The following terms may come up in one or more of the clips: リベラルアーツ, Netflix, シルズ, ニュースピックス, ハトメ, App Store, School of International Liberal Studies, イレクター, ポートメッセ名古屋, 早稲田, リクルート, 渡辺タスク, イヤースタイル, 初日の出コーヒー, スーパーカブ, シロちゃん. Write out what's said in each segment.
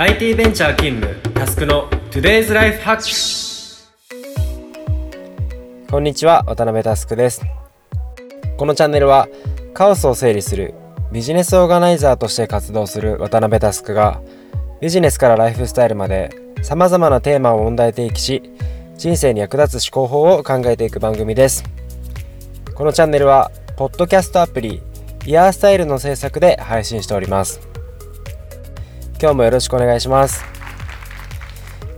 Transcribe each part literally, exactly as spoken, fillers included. アイティー ベンチャー勤務タスクの Today's Life Hack。 こんにちは、渡辺タスクです。このチャンネルはカオスを整理するビジネスオーガナイザーとして活動する渡辺タスクが、ビジネスからライフスタイルまでさまざまなテーマを問題提起し、人生に役立つ思考法を考えていく番組です。このチャンネルはポッドキャストアプリイヤースタイルの制作で配信しております。今日もよろしくお願いします。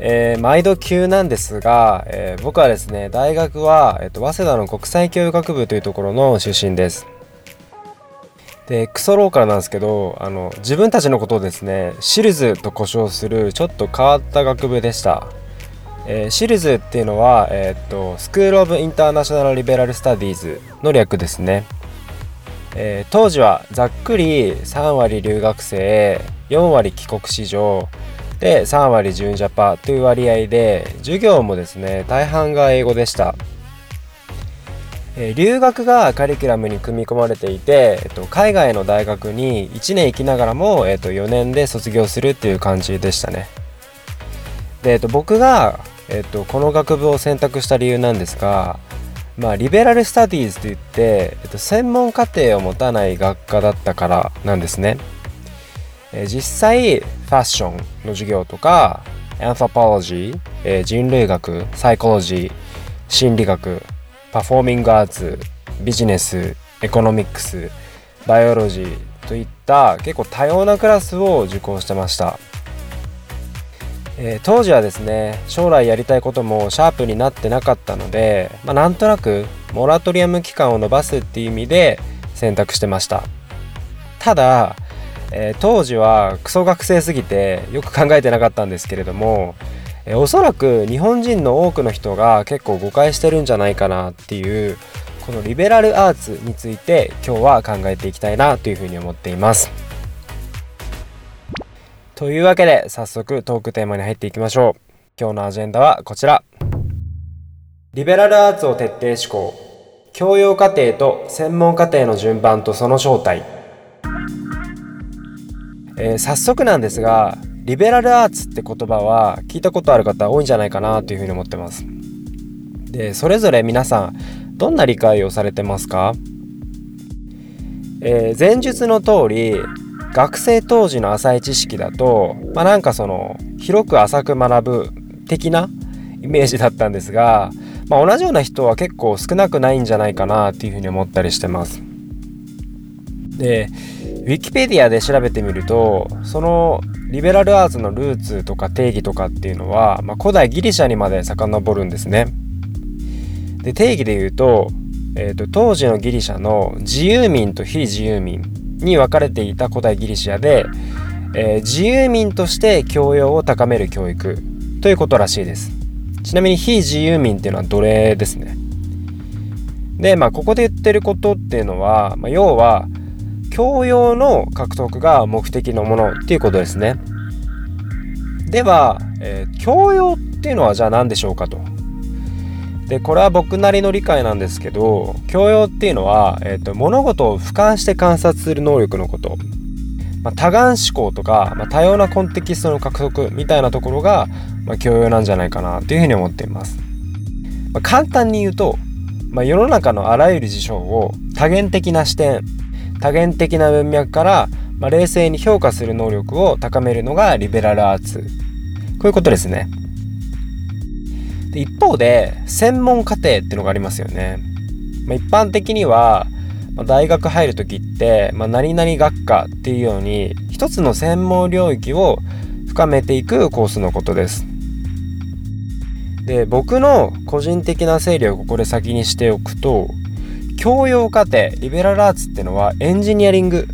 えー、毎度急なんですが、えー、僕はですね、大学は、えっと、早稲田の国際教育学部というところの出身です。で、クソローカルなんですけど、あの自分たちのことをですね、シルズと呼称するちょっと変わった学部でした。えー、シルズっていうのは、えー、っとスクール・オブ・インターナショナル・リベラル・スタディーズの略ですね。えー、当時はざっくりさんわり留学生、よんわり帰国子女でさんわり準ジャパという割合で、授業もですね、大半が英語でした。えー、留学がカリキュラムに組み込まれていて、えっと、海外の大学にいちねん行きながらも、えっと、よねんで卒業するっていう感じでしたね。で、えっと、僕が、えっと、この学部を選択した理由なんですが、まあ、リベラルスタディーズといって、えっと、専門課程を持たない学科だったからなんですね。えー、実際ファッションの授業とか、アンソポロジー、えー、人類学、サイコロジー、心理学、パフォーミングアーツ、ビジネス、エコノミックス、バイオロジーといった結構多様なクラスを受講してました。えー、当時はですね、将来やりたいこともシャープになってなかったので、まあ、なんとなくモラトリアム期間を延ばすっていう意味で選択してました。ただ、えー、当時はクソ学生すぎてよく考えてなかったんですけれども、えー、おそらく日本人の多くの人が結構誤解してるんじゃないかなっていう、このリベラルアーツについて今日は考えていきたいなというふうに思っています。というわけで、早速トークテーマに入っていきましょう。今日のアジェンダはこちら。リベラルアーツを徹底施行、教養課程と専門課程の順番とその正体。えー、早速なんですが、リベラルアーツって言葉は聞いたことある方多いんじゃないかなというふうに思ってます。で、それぞれ皆さんどんな理解をされてますか？えー、前述の通り、学生当時の浅い知識だと、まあ、なんかその広く浅く学ぶ的なイメージだったんですが、まあ、同じような人は結構少なくないんじゃないかなっていうふうに思ったりしてます。で、ウィキペディアで調べてみると、そのリベラルアーツのルーツとか定義とかっていうのは、まあ、古代ギリシャにまで遡るんですね。で、定義で言うと、えーと、当時のギリシャの自由民と非自由民に分かれていた古代ギリシアで、えー、自由民として教養を高める教育ということらしいです。ちなみに非自由民っていうのは奴隷ですね。で、まあ、ここで言ってることっていうのは、まあ、要は教養の獲得が目的のものっていうことですね。では、えー、教養っていうのはじゃあ何でしょうかと。で、これは僕なりの理解なんですけど、教養っていうのは、えーと、物事を俯瞰して観察する能力のこと、まあ、多眼思考とか、まあ、多様なコンテキストの獲得みたいなところが、まあ、教養なんじゃないかなというふうに思っています。まあ、簡単に言うと、まあ、世の中のあらゆる事象を多元的な視点、多元的な文脈から、まあ、冷静に評価する能力を高めるのがリベラルアーツ、こういうことですね。一方で、専門課程っていうのがありますよね。まあ、一般的には、まあ、大学入る時って、まあ、何々学科っていうように一つの専門領域を深めていくコースのことです。で、僕の個人的な整理をここで先にしておくと、教養課程リベラルアーツっていうのはエンジニアリング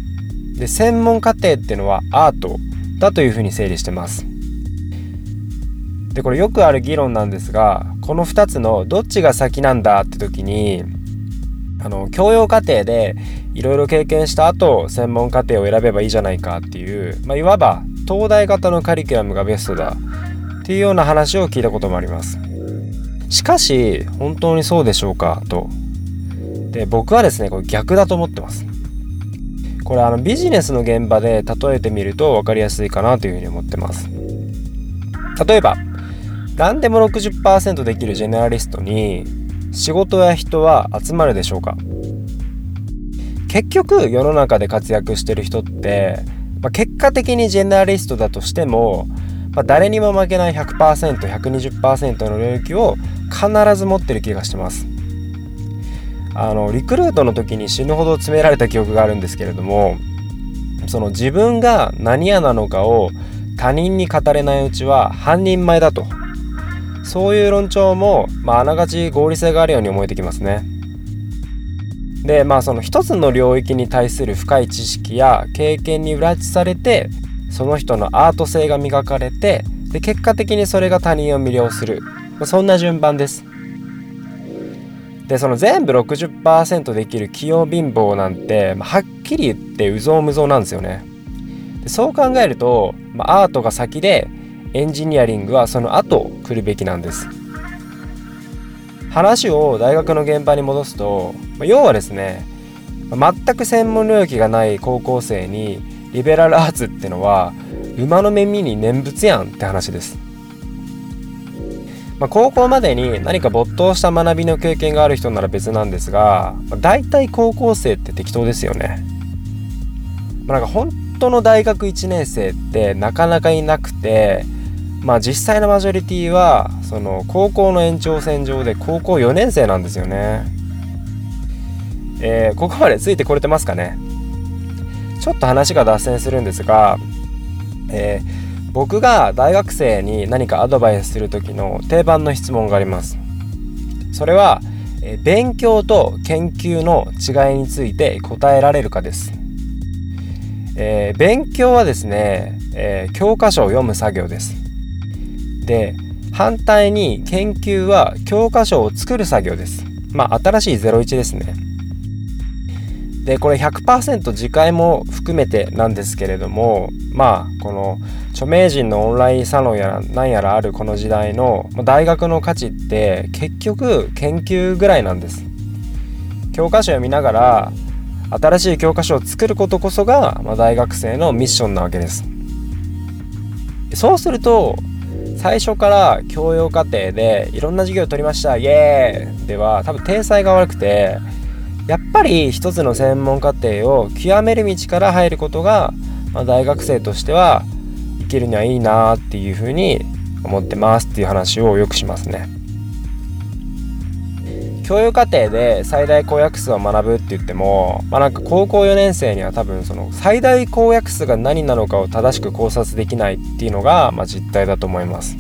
で、専門課程っていうのはアートだというふうに整理してます。で、これよくある議論なんですが、このふたつのどっちが先なんだって時に、あの教養課程でいろいろ経験した後、専門課程を選べばいいじゃないかっていう、まあ、いわば東大型のカリキュラムがベストだっていうような話を聞いたこともあります。しかし本当にそうでしょうかと。で、僕はですね、これ逆だと思ってます。これあのビジネスの現場で例えてみると分かりやすいかなというふうに思ってます。例えば何でも ろくじゅっパーセント できるジェネラリストに仕事や人は集まるでしょうか。結局世の中で活躍してる人って、まあ、結果的にジェネラリストだとしても、まあ、誰にも負けない ひゃくパーセント、ひゃくにじゅっパーセント の領域を必ず持ってる気がしてます。あのリクルートの時に死ぬほど詰められた記憶があるんですけれども、その自分が何屋なのかを他人に語れないうちは半人前だと、そういう論調も、まあ、あながち合理性があるように思えてきますね。で、まあその一つの領域に対する深い知識や経験に裏打ちされて、その人のアート性が磨かれて、で結果的にそれが他人を魅了する、まあ、そんな順番です。でその全部 ろくじゅっパーセント できる器用貧乏なんて、まあ、はっきり言ってうぞうむぞうなんですよね。でそう考えると、まあ、アートが先でエンジニアリングはその後来るべきなんです。話を大学の現場に戻すと、まあ、要はですね、全く専門領域がない高校生にリベラルアーツってのは馬の耳に念仏やんって話です。まあ、高校までに何か没頭した学びの経験がある人なら別なんですが、大体高校生って適当ですよね。まあ、なんか本当の大学いちねん生ってなかなかいなくて、まあ、実際のマジョリティはその高校の延長線上で高校よねん生なんですよね。えー、ここまでついてこれてますかね。ちょっと話が脱線するんですが、えー僕が大学生に何かアドバイスする時の定番の質問があります。それは勉強と研究の違いについて答えられるかです。えー、勉強はですね、えー、教科書を読む作業です。で反対に研究は教科書を作る作業です。まあ新しいゼロイチですね。でこれ ひゃくパーセント 自戒も含めてなんですけれども、まあこの著名人のオンラインサロンやら何やらあるこの時代の大学の価値って結局研究ぐらいなんです。教科書を見ながら新しい教科書を作ることこそが、まあ、大学生のミッションなわけです。そうすると最初から教養課程でいろんな授業を取りましたイエーイでは多分体裁が悪くて、やっぱり一つの専門課程を極める道から入ることが、まあ、大学生としては生きるにはいいなっていうふうに思ってますっていう話をよくしますね。教養課程で最大公約数を学ぶって言っても、まあ、なんか高校よねん生には多分その最大公約数が何なのかを正しく考察できないっていうのが、まあ、実態だと思います。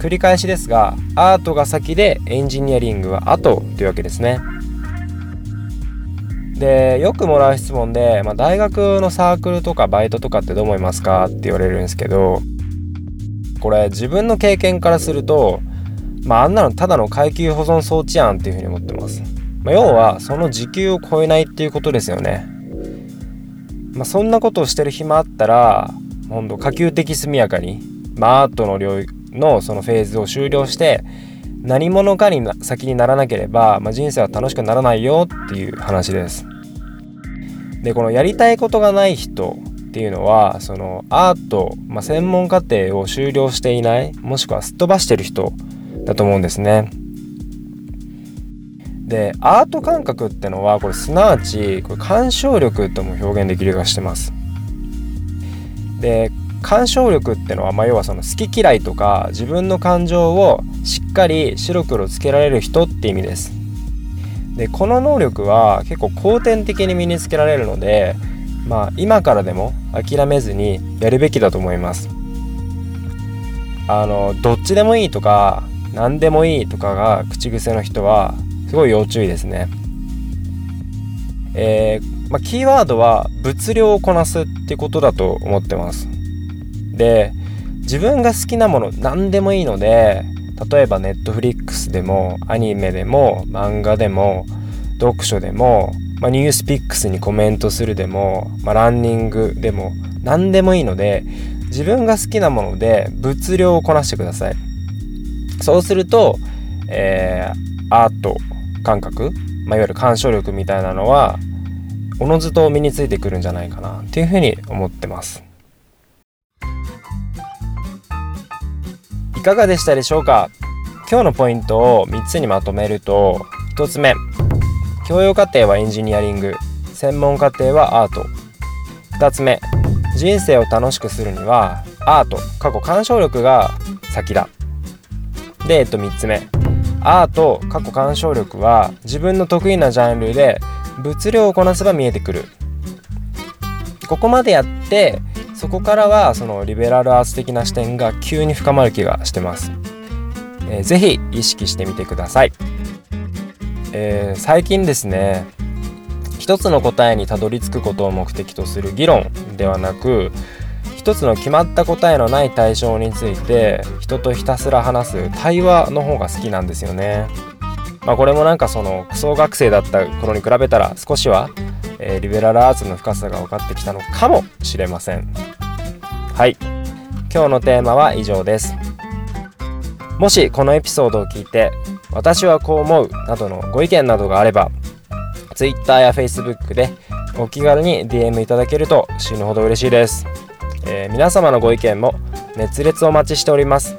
繰り返しですが、アートが先でエンジニアリングは後というわけですね。でよくもらう質問で、まあ、大学のサークルとかバイトとかってどう思いますかって言われるんですけど、これ自分の経験からすると、まあ、あんなのただの階級保存装置やんっていうふうに思ってます。まあ、要はその時給を超えないっていうことですよね。まあ、そんなことをしてる暇あったらほんと可及的速やかに、まあ、アートの領域のそのフェーズを終了して何者かに先にならなければ、まあ、人生は楽しくならないよっていう話です。でこのやりたいことがない人っていうのはそのアート、まあ、専門課程を修了していない、もしくはすっ飛ばしてる人だと思うんですね。でアート感覚ってのはこれすなわちこれ鑑賞力とも表現できる気がしてます。で鑑賞力ってのは、まあ、要はその好き嫌いとか自分の感情をしっかり白黒つけられる人って意味です。でこの能力は結構後天的に身につけられるので、まあ、今からでも諦めずにやるべきだと思います。あのどっちでもいいとか何でもいいとかが口癖の人はすごい要注意ですね。えーまあ、キーワードは物量をこなすってことだと思ってます。で自分が好きなもの何でもいいので、例えばNetflixでもアニメでも漫画でも読書でも、まあ、ニュースピックスにコメントするでも、まあ、ランニングでも何でもいいので自分が好きなもので物量をこなしてください。そうすると、えー、アート感覚、まあ、いわゆる鑑賞力みたいなのはおのずと身についてくるんじゃないかなっていうふうに思ってます。いかがでしたでしょうか。今日のポイントをみっつにまとめると、ひとつめ、教養課程はエンジニアリング、専門課程はアート。ふたつめ、人生を楽しくするにはアート過去鑑賞力が先だ。で、えっと、みっつめ、アート過去鑑賞力は自分の得意なジャンルで物量をこなせば見えてくる。ここまでやって、そこからはそのリベラルアーツ的な視点が急に深まる気がしてます、えー、ぜひ意識してみてください、えー、最近ですね、一つの答えにたどり着くことを目的とする議論ではなく、一つの決まった答えのない対象について人とひたすら話す対話の方が好きなんですよね。まあ、これもなんかそのクソ学生だった頃に比べたら少しは、えー、リベラルアーツの深さが分かってきたのかもしれません。はい、今日のテーマは以上です。もしこのエピソードを聞いて私はこう思うなどのご意見などがあれば、 Twitter や Facebook でお気軽に ディーエム いただけると死ぬほど嬉しいです。えー、皆様のご意見も熱烈お待ちしております。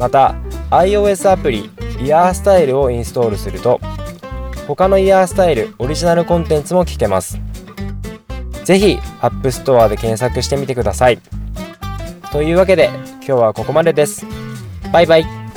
また iOS アプリイヤースタイルをインストールすると、他のイヤースタイルオリジナルコンテンツも聞けます。ぜひ App Store で検索してみてください。というわけで今日はここまでです。バイバイ。